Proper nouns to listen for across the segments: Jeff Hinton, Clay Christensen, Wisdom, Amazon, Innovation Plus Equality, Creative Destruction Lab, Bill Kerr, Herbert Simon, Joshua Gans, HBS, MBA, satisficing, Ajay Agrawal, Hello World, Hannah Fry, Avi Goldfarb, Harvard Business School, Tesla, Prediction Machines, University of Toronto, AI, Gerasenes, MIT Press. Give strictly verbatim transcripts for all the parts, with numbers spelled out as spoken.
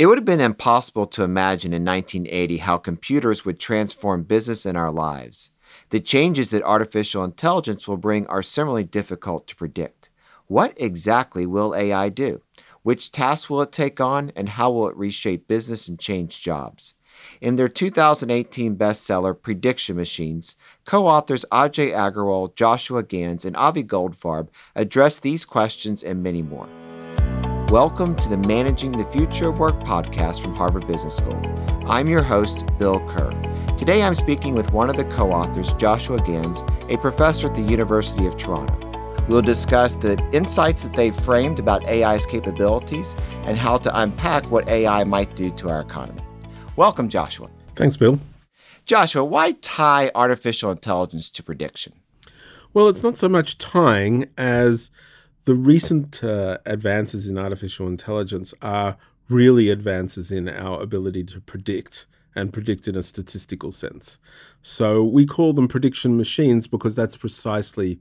It would have been impossible to imagine in nineteen eighty how computers would transform business and our lives. The changes that artificial intelligence will bring are similarly difficult to predict. What exactly will A I do? Which tasks will it take on, and how will it reshape business and change jobs? In their two thousand eighteen bestseller, Prediction Machines, co-authors Ajay Agrawal, Joshua Gans, and Avi Goldfarb address these questions and many more. Welcome to the Managing the Future of Work podcast from Harvard Business School. I'm your host, Bill Kerr. Today I'm speaking with one of the co-authors, Joshua Gans, a professor at the University of Toronto. We'll discuss the insights that they've framed about A I's capabilities and how to unpack what A I might do to our economy. Welcome, Joshua. Thanks, Bill. Joshua, why tie artificial intelligence to prediction? Well, it's not so much tying as the recent uh, advances in artificial intelligence are really advances in our ability to predict, and predict in a statistical sense. So we call them prediction machines because that's precisely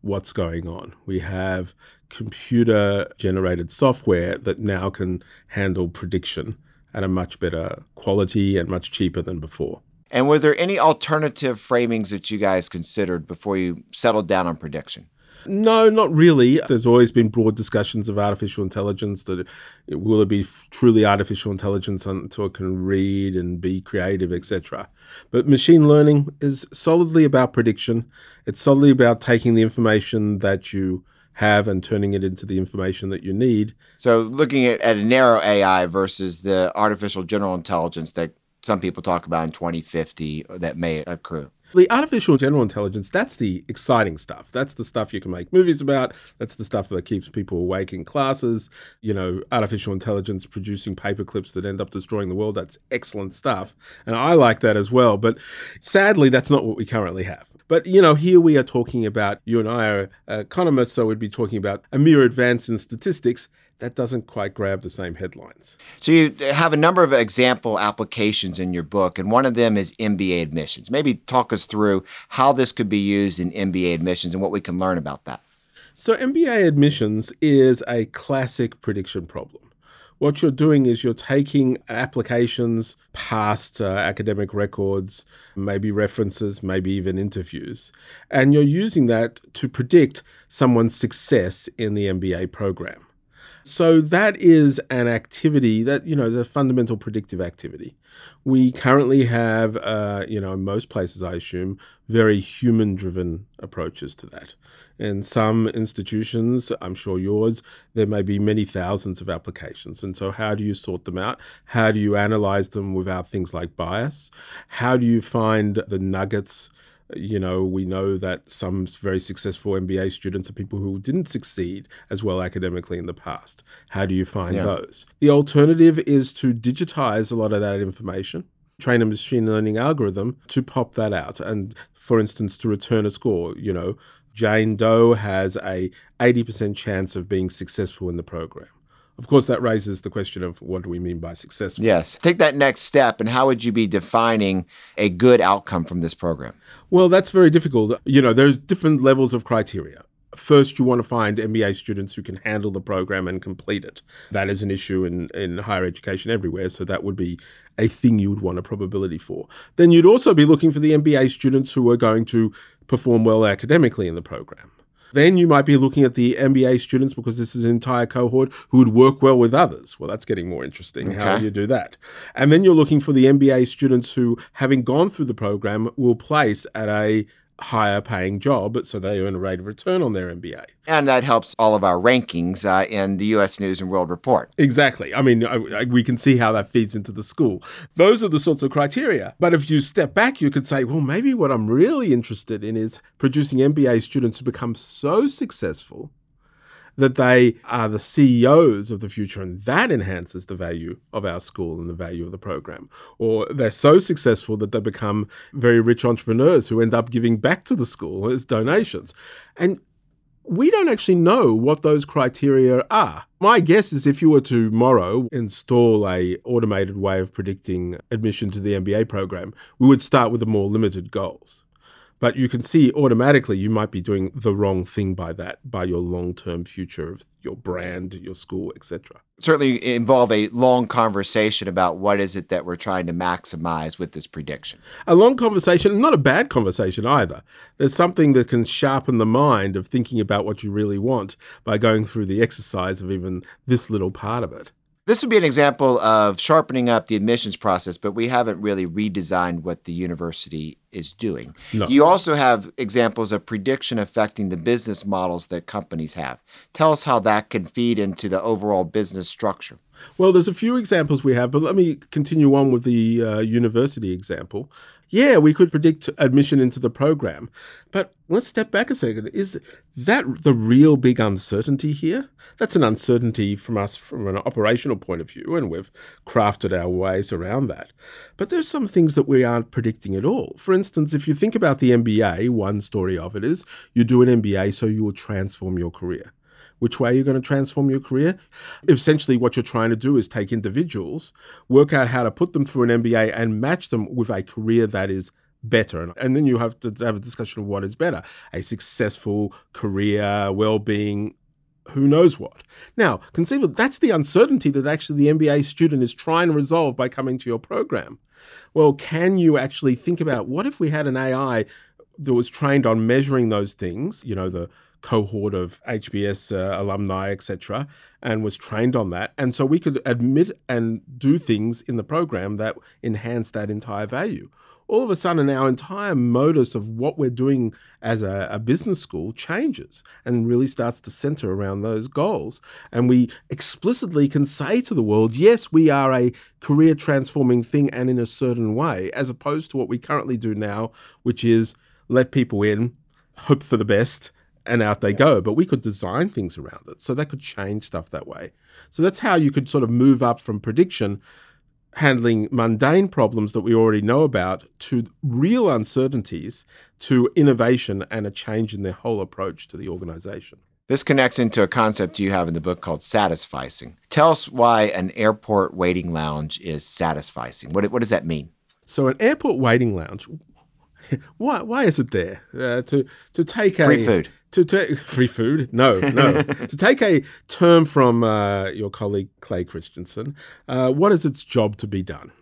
what's going on. We have computer-generated software that now can handle prediction at a much better quality and much cheaper than before. And were there any alternative framings that you guys considered before you settled down on prediction? No, not really. There's always been broad discussions of artificial intelligence, that will it be truly artificial intelligence until it can read and be creative, et cetera. But machine learning is solidly about prediction. It's solidly about taking the information that you have and turning it into the information that you need. So looking at, at a narrow A I versus the artificial general intelligence that some people talk about in twenty fifty that may accrue. The artificial general intelligence, that's the exciting stuff. That's the stuff you can make movies about. That's the stuff that keeps people awake in classes. You know, artificial intelligence producing paper clips that end up destroying the world. That's excellent stuff. And I like that as well. But sadly, that's not what we currently have. But, you know, here we are talking about, you and I are economists, so we'd be talking about a mere advance in statistics. That doesn't quite grab the same headlines. So you have a number of example applications in your book, and one of them is M B A admissions. Maybe talk us through how this could be used in M B A admissions and what we can learn about that. So M B A admissions is a classic prediction problem. What you're doing is you're taking applications, past uh, academic records, maybe references, maybe even interviews, and you're using that to predict someone's success in the M B A program. So that is an activity that, you know, the fundamental predictive activity. We currently have, uh, you know, in most places, I assume, very human-driven approaches to that. In some institutions, I'm sure yours, there may be many thousands of applications. And so how do you sort them out? How do you analyze them without things like bias? How do you find the nuggets? You know, we know that some very successful M B A students are people who didn't succeed as well academically in the past. How do you find yeah. those? The alternative is to digitize a lot of that information, train a machine learning algorithm to pop that out. And for instance, to return a score, you know, Jane Doe has a eighty percent chance of being successful in the program. Of course, that raises the question of what do we mean by successful? Yes. Take that next step, and how would you be defining a good outcome from this program? Well, that's very difficult. You know, there's different levels of criteria. First, you want to find M B A students who can handle the program and complete it. That is an issue in, in higher education everywhere, so that would be a thing you would want a probability for. Then you'd also be looking for the M B A students who are going to perform well academically in the program. Then you might be looking at the M B A students, because this is an entire cohort, who would work well with others. Well, that's getting more interesting. Okay. How do you do that? And then you're looking for the M B A students who, having gone through the program, will place at a higher paying job, so they earn a rate of return on their M B A. And that helps all of our rankings uh, in the U S News and World Report. Exactly. I mean, I, I, we can see how that feeds into the school. Those are the sorts of criteria. But if you step back, you could say, well, maybe what I'm really interested in is producing M B A students who become so successful that they are the C E Os of the future, and that enhances the value of our school and the value of the program. Or they're so successful that they become very rich entrepreneurs who end up giving back to the school as donations. And we don't actually know what those criteria are. My guess is if you were to tomorrow install a automated way of predicting admission to the M B A program, we would start with the more limited goals. But you can see automatically you might be doing the wrong thing by that, by your long-term future of your brand, your school, et cetera. Certainly involve a long conversation about what is it that we're trying to maximize with this prediction. A long conversation, not a bad conversation either. There's something that can sharpen the mind of thinking about what you really want by going through the exercise of even this little part of it. This would be an example of sharpening up the admissions process, but we haven't really redesigned what the university is doing. No. You also have examples of prediction affecting the business models that companies have. Tell us how that can feed into the overall business structure. Well, there's a few examples we have, but let me continue on with the uh, university example. Yeah, we could predict admission into the program, but let's step back a second. Is that the real big uncertainty here? That's an uncertainty from us from an operational point of view, and we've crafted our ways around that. But there's some things that we aren't predicting at all. For instance, if you think about the M B A, one story of it is you do an M B A so you will transform your career. Which way are you going to transform your career? Essentially, what you're trying to do is take individuals, work out how to put them through an M B A and match them with a career that is better. And then you have to have a discussion of what is better, a successful career, well-being, who knows what. Now, conceive of that's the uncertainty that actually the M B A student is trying to resolve by coming to your program. Well, can you actually think about what if we had an A I that was trained on measuring those things, you know, the cohort of H B S uh, alumni, et cetera, and was trained on that. And so we could admit and do things in the program that enhance that entire value. All of a sudden, our entire modus of what we're doing as a, a business school changes and really starts to center around those goals. And we explicitly can say to the world, yes, we are a career transforming thing and in a certain way, as opposed to what we currently do now, which is let people in, hope for the best, and out they go. But we could design things around it. So that could change stuff that way. So that's how you could sort of move up from prediction, handling mundane problems that we already know about, to real uncertainties, to innovation and a change in their whole approach to the organization. This connects into a concept you have in the book called satisficing. Tell us why an airport waiting lounge is satisficing. What, what does that mean? So an airport waiting lounge, why why is it there? Uh, to, to take free a... Free food. To take free food? No, no. To take a term from uh, your colleague Clay Christensen, uh, what is its job to be done?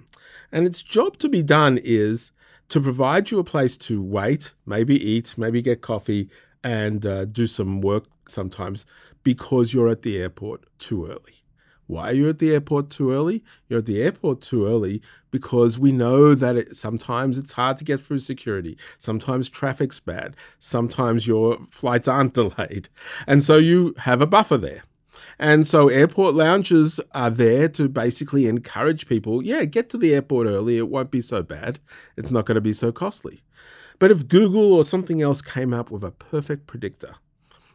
And its job to be done is to provide you a place to wait, maybe eat, maybe get coffee, and uh, do some work sometimes because you're at the airport too early. Why are you at the airport too early? You're at the airport too early because we know that it, sometimes it's hard to get through security. Sometimes traffic's bad. Sometimes your flights aren't delayed. And so you have a buffer there. And so airport lounges are there to basically encourage people, yeah, get to the airport early. It won't be so bad. It's not going to be so costly. But if Google or something else came up with a perfect predictor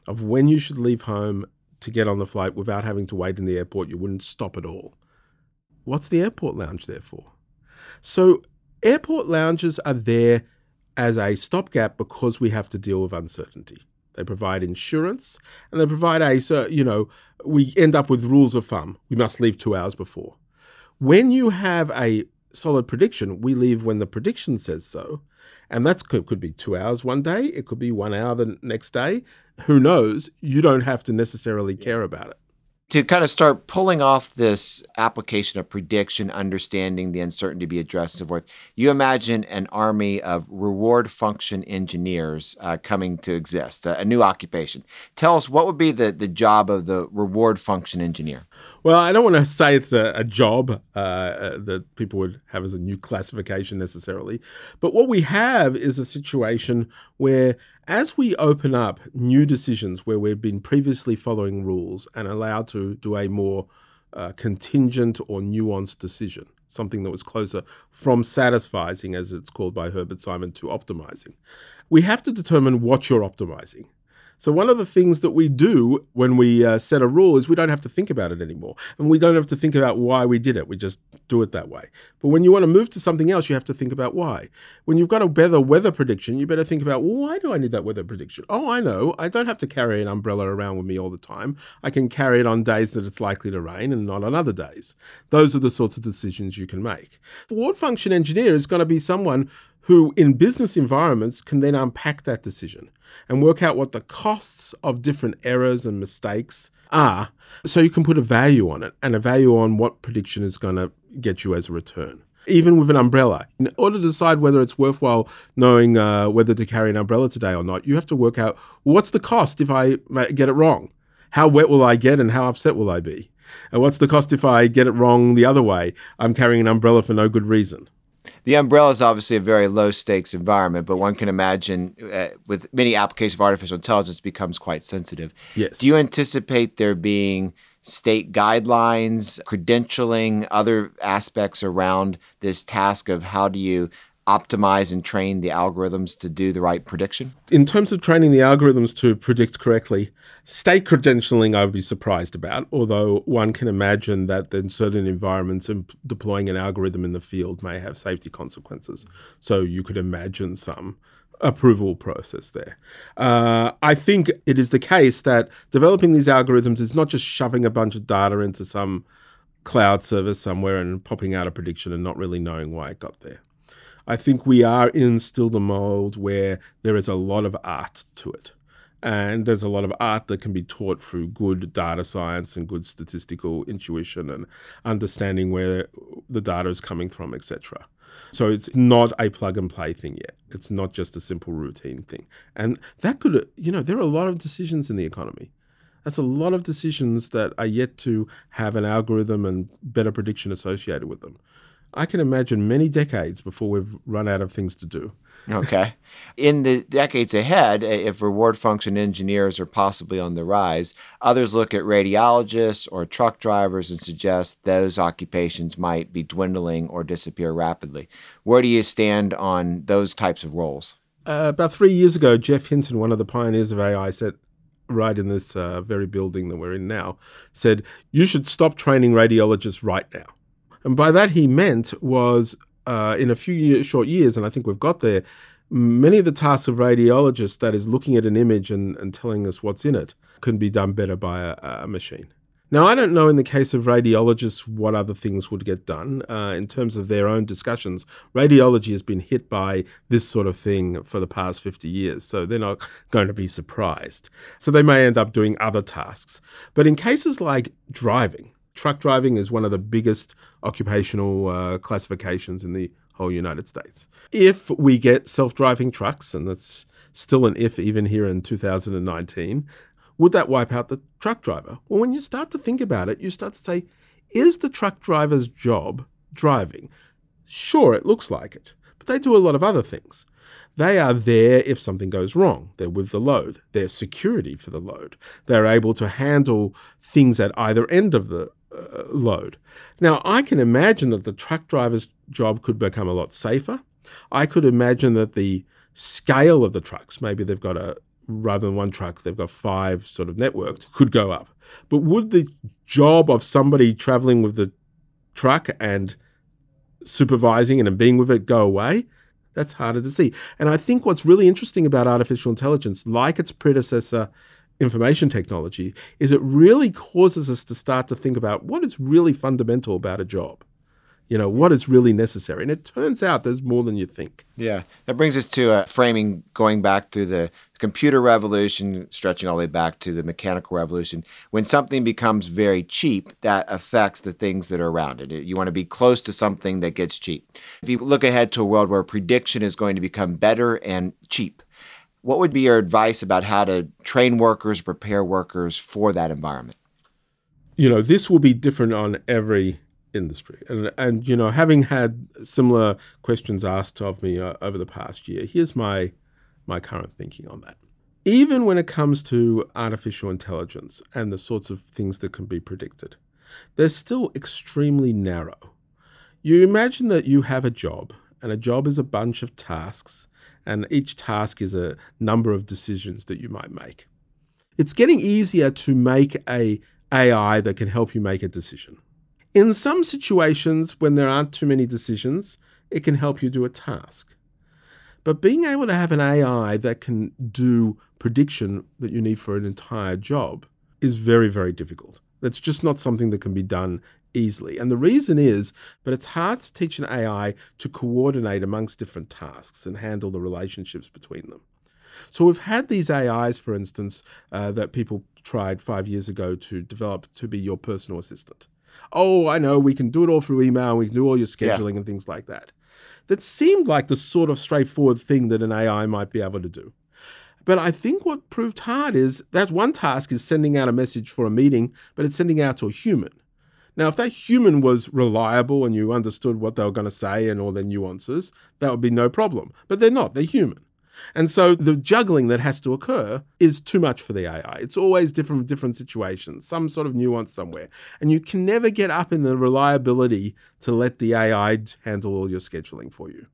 of when you should leave home to get on the flight without having to wait in the airport, you wouldn't stop at all. What's the airport lounge there for? So airport lounges are there as a stopgap because we have to deal with uncertainty. They provide insurance and they provide a, so, you know, we end up with rules of thumb. We must leave two hours before. When you have a solid prediction, we leave when the prediction says so. And that could, could be two hours one day. It could be one hour the next day. Who knows? You don't have to necessarily care about it. To kind of start pulling off this application of prediction, understanding the uncertainty to be addressed and so forth, you imagine an army of reward function engineers uh, coming to exist, a, a new occupation. Tell us, what would be the, the job of the reward function engineer? Well, I don't want to say it's a, a job uh, that people would have as a new classification necessarily, but what we have is a situation where as we open up new decisions where we've been previously following rules and allowed to do a more uh, contingent or nuanced decision, something that was closer from satisficing, as it's called by Herbert Simon, to optimizing, we have to determine what you're optimizing. So one of the things that we do when we uh, set a rule is we don't have to think about it anymore. And we don't have to think about why we did it. We just do it that way. But when you want to move to something else, you have to think about why. When you've got a better weather prediction, you better think about, well, why do I need that weather prediction? Oh, I know. I don't have to carry an umbrella around with me all the time. I can carry it on days that it's likely to rain and not on other days. Those are the sorts of decisions you can make. The reward function engineer is going to be someone who in business environments can then unpack that decision and work out what the costs of different errors and mistakes are, so you can put a value on it and a value on what prediction is going to get you as a return. Even with an umbrella, in order to decide whether it's worthwhile knowing uh, whether to carry an umbrella today or not, you have to work out, well, what's the cost if I get it wrong? How wet will I get and how upset will I be? And what's the cost if I get it wrong the other way? I'm carrying an umbrella for no good reason. The umbrella is obviously a very low-stakes environment, but one can imagine uh, with many applications of artificial intelligence becomes quite sensitive. Yes. Do you anticipate there being state guidelines, credentialing, other aspects around this task of how do you optimize and train the algorithms to do the right prediction? In terms of training the algorithms to predict correctly, state credentialing I would be surprised about, although one can imagine that in certain environments deploying an algorithm in the field may have safety consequences. So you could imagine some approval process there. Uh, I think it is the case that developing these algorithms is not just shoving a bunch of data into some cloud service somewhere and popping out a prediction and not really knowing why it got there. I think we are in still the mold where there is a lot of art to it. And there's a lot of art that can be taught through good data science and good statistical intuition and understanding where the data is coming from, et cetera. So it's not a plug and play thing yet. It's not just a simple routine thing. And that could, you know, there are a lot of decisions in the economy. That's a lot of decisions that are yet to have an algorithm and better prediction associated with them. I can imagine many decades before we've run out of things to do. Okay. In the decades ahead, if reward function engineers are possibly on the rise, others look at radiologists or truck drivers and suggest those occupations might be dwindling or disappear rapidly. Where do you stand on those types of roles? Uh, about three years ago, Jeff Hinton, one of the pioneers of A I, said, right in this uh, very building that we're in now, said, you should stop training radiologists right now. And by that he meant was uh, in a few year, short years, and I think we've got there, many of the tasks of radiologists, that is looking at an image and, and telling us what's in it, can be done better by a, a machine. Now, I don't know in the case of radiologists what other things would get done uh, in terms of their own discussions. Radiology has been hit by this sort of thing for the past fifty years, so they're not going to be surprised. So they may end up doing other tasks. But in cases like driving, truck driving is one of the biggest occupational uh, classifications in the whole United States. If we get self-driving trucks, and that's still an if even here in two thousand nineteen, would that wipe out the truck driver? Well, when you start to think about it, you start to say, is the truck driver's job driving? Sure, it looks like it, but they do a lot of other things. They are there if something goes wrong. They're with the load. They're security for the load. They're able to handle things at either end of the Uh, load. Now, I can imagine that the truck driver's job could become a lot safer. I could imagine that the scale of the trucks, maybe they've got a, rather than one truck, they've got five sort of networked, could go up. But would the job of somebody traveling with the truck and supervising and being with it go away? That's harder to see. And I think what's really interesting about artificial intelligence, like its predecessor, information technology, is it really causes us to start to think about what is really fundamental about a job. You know, what is really necessary? And it turns out there's more than you think. Yeah. That brings us to uh, framing, going back through the computer revolution, stretching all the way back to the mechanical revolution. When something becomes very cheap, that affects the things that are around it. You want to be close to something that gets cheap. If you look ahead to a world where prediction is going to become better and cheap, what would be your advice about how to train workers, prepare workers for that environment? You know, this will be different on every industry. And, and you know, having had similar questions asked of me uh, over the past year, here's my, my current thinking on that. Even when it comes to artificial intelligence and the sorts of things that can be predicted, they're still extremely narrow. You imagine that you have a job, and a job is a bunch of tasks, and each task is a number of decisions that you might make. It's getting easier to make an A I that can help you make a decision. In some situations, when there aren't too many decisions, it can help you do a task. But being able to have an A I that can do prediction that you need for an entire job is very, very difficult. That's just not something that can be done easily. And the reason is, but it's hard to teach an A I to coordinate amongst different tasks and handle the relationships between them. So we've had these A Is, for instance, uh, that people tried five years ago to develop to be your personal assistant. Oh, I know, we can do it all through email, we can do all your scheduling yeah. and things like that. That seemed like the sort of straightforward thing that an A I might be able to do. But I think what proved hard is that one task is sending out a message for a meeting, but it's sending out to a human. Now, if that human was reliable and you understood what they were going to say and all their nuances, that would be no problem. But they're not, they're human. And so the juggling that has to occur is too much for the A I. It's always different different situations, some sort of nuance somewhere. And you can never get up in the reliability to let the A I handle all your scheduling for you.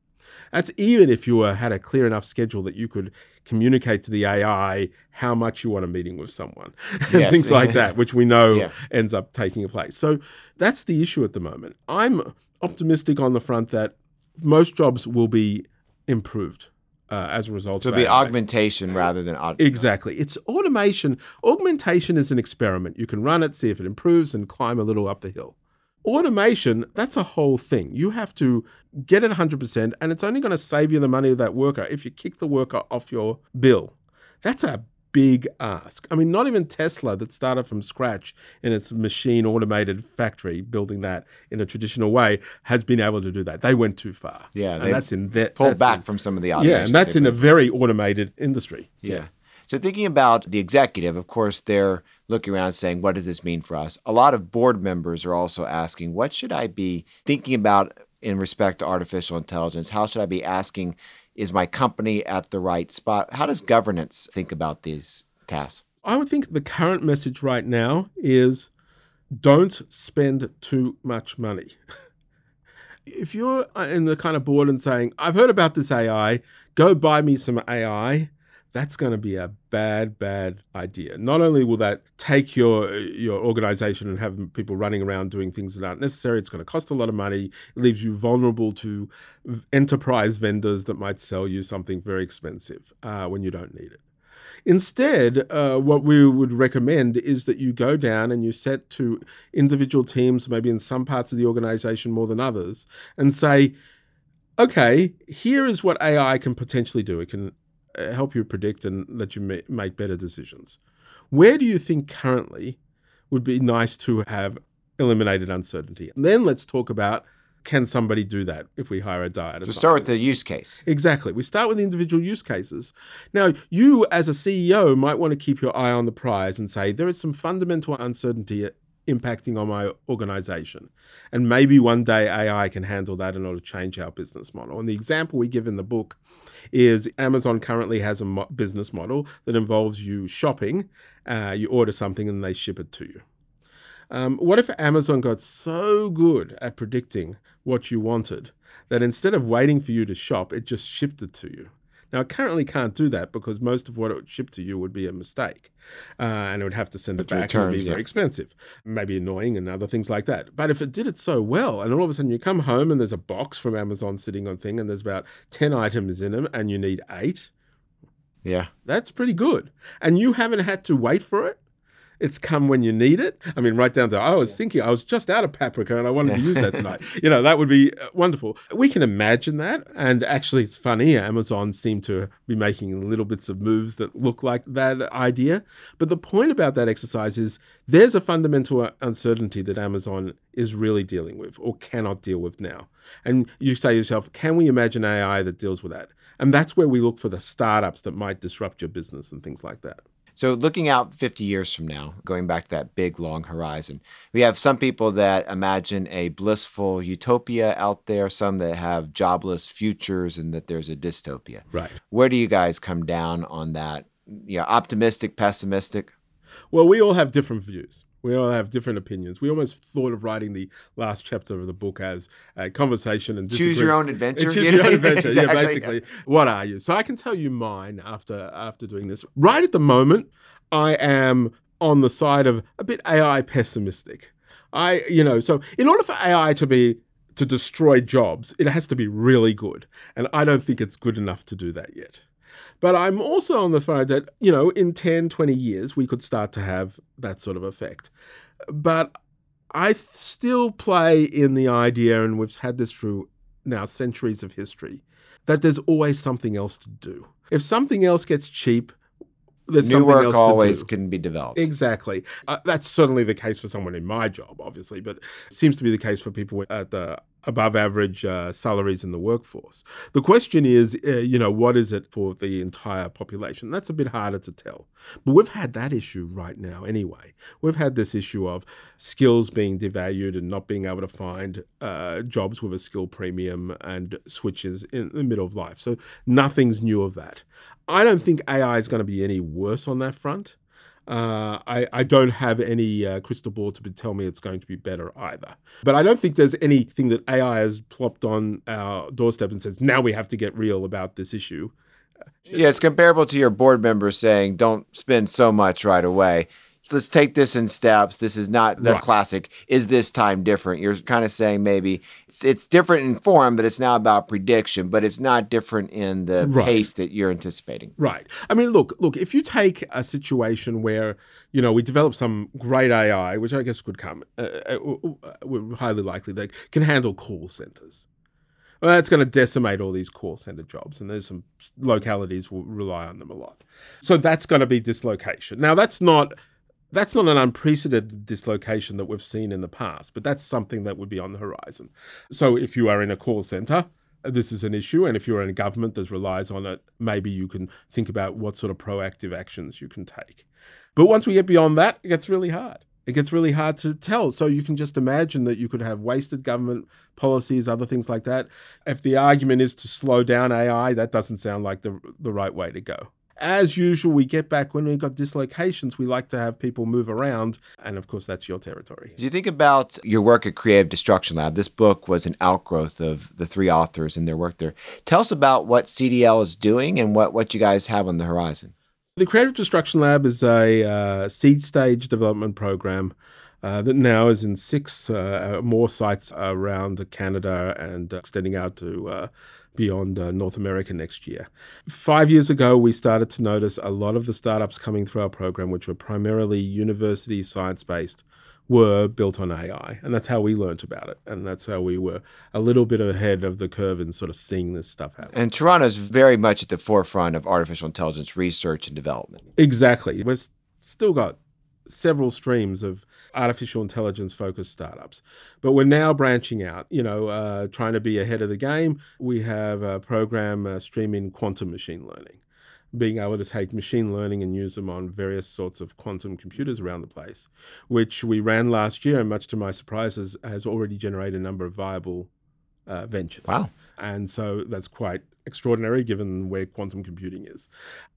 That's even if you had a clear enough schedule that you could communicate to the A I how much you want a meeting with someone and yes. things like that, which we know yeah. ends up taking place. So that's the issue at the moment. I'm optimistic on the front that most jobs will be improved. Uh, as a result so of it. So the augmentation rather than automation. Exactly. It's automation. Augmentation is an experiment. You can run it, see if it improves, and climb a little up the hill. Automation, that's a whole thing. You have to get it one hundred percent, and it's only going to save you the money of that worker if you kick the worker off your bill. That's a big ask. I mean, not even Tesla that started from scratch in its machine automated factory, building that in a traditional way, has been able to do that. They went too far. Yeah. And that's in that pulled back in, from some of the automation. Yeah. And that's in a very automated industry. Yeah. yeah. So thinking about the executive, of course, they're looking around saying, what does this mean for us? A lot of board members are also asking, what should I be thinking about in respect to artificial intelligence? How should I be asking? Is my company at the right spot? How does governance think about these tasks? I would think the current message right now is don't spend too much money. If you're in the kind of board and saying, I've heard about this A I, go buy me some A I, that's going to be a bad, bad idea. Not only will that take your your organization and have people running around doing things that aren't necessary, it's going to cost a lot of money. It leaves you vulnerable to enterprise vendors that might sell you something very expensive uh, when you don't need it. Instead, uh, what we would recommend is that you go down and you set to individual teams, maybe in some parts of the organization more than others, and say, okay, here is what A I can potentially do. It can help you predict and let you make better decisions. Where do you think currently would be nice to have eliminated uncertainty? And then let's talk about, can somebody do that if we hire a data scientist? So start with the use case. Exactly. We start with the individual use cases. Now, you as a C E O might want to keep your eye on the prize and say, there is some fundamental uncertainty impacting on my organization. And maybe one day A I can handle that in order to change our business model. And the example we give in the book is Amazon currently has a mo- business model that involves you shopping, uh, you order something and they ship it to you. Um, what if Amazon got so good at predicting what you wanted that instead of waiting for you to shop, it just shipped it to you? Now, it currently can't do that because most of what it would ship to you would be a mistake uh, and it would have to send it back returns, and it would be yeah. very expensive, maybe annoying and other things like that. But if it did it so well and all of a sudden you come home and there's a box from Amazon sitting on thing and there's about ten items in them and you need eight, yeah, that's pretty good. And you haven't had to wait for it. It's come when you need it. I mean, right down to, I was thinking, I was just out of paprika and I wanted to use that tonight. You know, that would be wonderful. We can imagine that. And actually, it's funny, Amazon seemed to be making little bits of moves that look like that idea. But the point about that exercise is there's a fundamental uncertainty that Amazon is really dealing with or cannot deal with now. And you say to yourself, can we imagine A I that deals with that? And that's where we look for the startups that might disrupt your business and things like that. So looking out fifty years from now, going back to that big, long horizon, we have some people that imagine a blissful utopia out there, some that have jobless futures and that there's a dystopia. Right. Where do you guys come down on that? You know, optimistic, pessimistic? Well, we all have different views. We all have different opinions. We almost thought of writing the last chapter of the book as a conversation and disagreement. Choose your own adventure. Choose your own adventure, exactly. yeah, basically. Yeah. What are you? So I can tell you mine after after doing this. Right at the moment, I am on the side of a bit A I pessimistic. I, you know, so in order for A I to be to destroy jobs, it has to be really good. And I don't think it's good enough to do that yet. But I'm also on the side that, you know, in ten, twenty years, we could start to have that sort of effect. But I still play in the idea, and we've had this through now centuries of history, that there's always something else to do. If something else gets cheap, there's New something work else always to do. Can be developed. Exactly. Uh, that's certainly the case for someone in my job, obviously, but it seems to be the case for people at the above average uh, salaries in the workforce. The question is, uh, you know, what is it for the entire population? That's a bit harder to tell. But we've had that issue right now anyway. We've had this issue of skills being devalued and not being able to find uh, jobs with a skill premium and switches in the middle of life. So nothing's new of that. I don't think A I is going to be any worse on that front. Uh, I, I don't have any uh, crystal ball to tell me it's going to be better either. But I don't think there's anything that A I has plopped on our doorstep and says, now we have to get real about this issue. Yeah, it's comparable to your board member saying, don't spend so much right away. Let's take this in steps. This is not, that's right. Classic. Is this time different? You're kind of saying maybe it's, it's different in form, but it's now about prediction, but it's not different in the right. pace that you're anticipating. Right. I mean, look, look, if you take a situation where, you know, we develop some great A I, which I guess could come, uh, we're highly likely that can handle call centers. Well, that's going to decimate all these call center jobs, and there's some localities will rely on them a lot. So that's going to be dislocation. Now, that's not... That's not an unprecedented dislocation that we've seen in the past, but that's something that would be on the horizon. So if you are in a call center, this is an issue. And if you're in a government that relies on it, maybe you can think about what sort of proactive actions you can take. But once we get beyond that, it gets really hard. It gets really hard to tell. So you can just imagine that you could have wasted government policies, other things like that. If the argument is to slow down A I, that doesn't sound like the the right way to go. As usual, we get back when we've got dislocations, we like to have people move around. And of course, that's your territory. Do you think about your work at Creative Destruction Lab? This book was an outgrowth of the three authors and their work there. Tell us about what C D L is doing and what, what you guys have on the horizon. The Creative Destruction Lab is a uh, seed stage development program uh, that now is in six uh, more sites around Canada and extending out to uh beyond uh, North America next year. Five years ago, we started to notice a lot of the startups coming through our program, which were primarily university science-based, were built on A I. And that's how we learnt about it. And that's how we were a little bit ahead of the curve in sort of seeing this stuff happen. And Toronto's very much at the forefront of artificial intelligence research and development. Exactly. We've still got several streams of artificial intelligence-focused startups. But we're now branching out, you know, uh, trying to be ahead of the game. We have a program uh, streaming quantum machine learning, being able to take machine learning and use them on various sorts of quantum computers around the place, which we ran last year, and much to my surprise, has, has already generated a number of viable uh, ventures. Wow. And so that's quite extraordinary given where quantum computing is.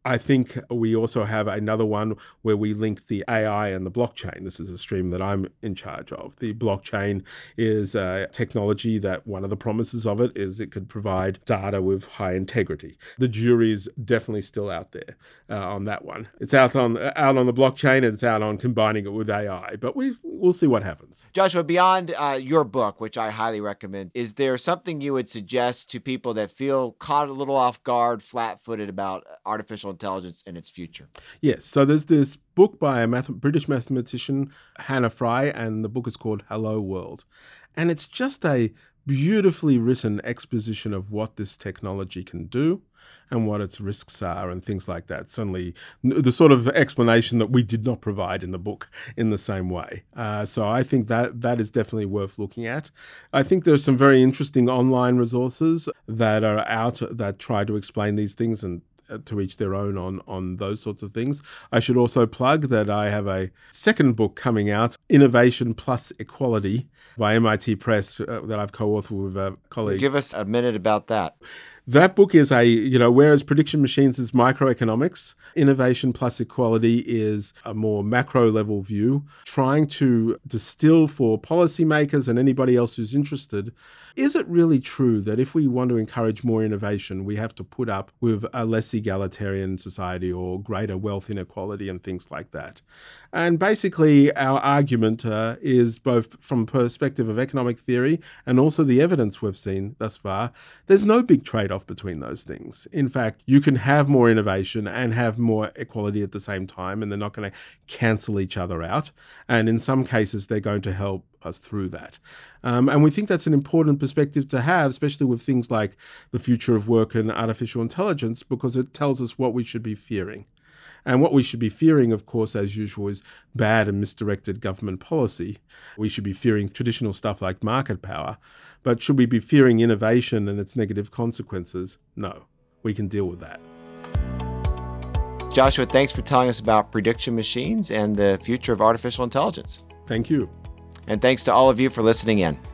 I think we also have another one where we link the A I and the blockchain. This is a stream that I'm in charge of. The blockchain is a technology that one of the promises of it is it could provide data with high integrity. The jury is definitely still out there uh, on that one. It's out on out on the blockchain and it's out on combining it with A I, but we we'll see what happens. Joshua, beyond uh, your book, which I highly recommend, is there something you would suggest to people that feel confident, a little off guard, flat-footed about artificial intelligence and its future? Yes. So there's this book by a math- British mathematician, Hannah Fry, and the book is called Hello World. And it's just a beautifully written exposition of what this technology can do and what its risks are and things like that. Certainly the sort of explanation that we did not provide in the book in the same way. Uh, so I think that that is definitely worth looking at. I think there's some very interesting online resources that are out that try to explain these things, and to each their own on, on those sorts of things. I should also plug that I have a second book coming out, Innovation Plus Equality by M I T Press, uh, that I've co-authored with a colleague. Give us a minute about that. That book is a, you know, whereas Prediction Machines is microeconomics, Innovation Plus Equality is a more macro level view, trying to distill for policymakers and anybody else who's interested, is it really true that if we want to encourage more innovation, we have to put up with a less egalitarian society or greater wealth inequality and things like that? And basically our argument uh, is both from perspective of economic theory and also the evidence we've seen thus far, there's no big trade trade-off between those things. In fact, you can have more innovation and have more equality at the same time, and they're not going to cancel each other out. And in some cases, they're going to help us through that. Um, and we think that's an important perspective to have, especially with things like the future of work and artificial intelligence, because it tells us what we should be fearing. And what we should be fearing, of course, as usual, is bad and misdirected government policy. We should be fearing traditional stuff like market power. But should we be fearing innovation and its negative consequences? No, we can deal with that. Joshua, thanks for telling us about prediction machines and the future of artificial intelligence. Thank you. And thanks to all of you for listening in.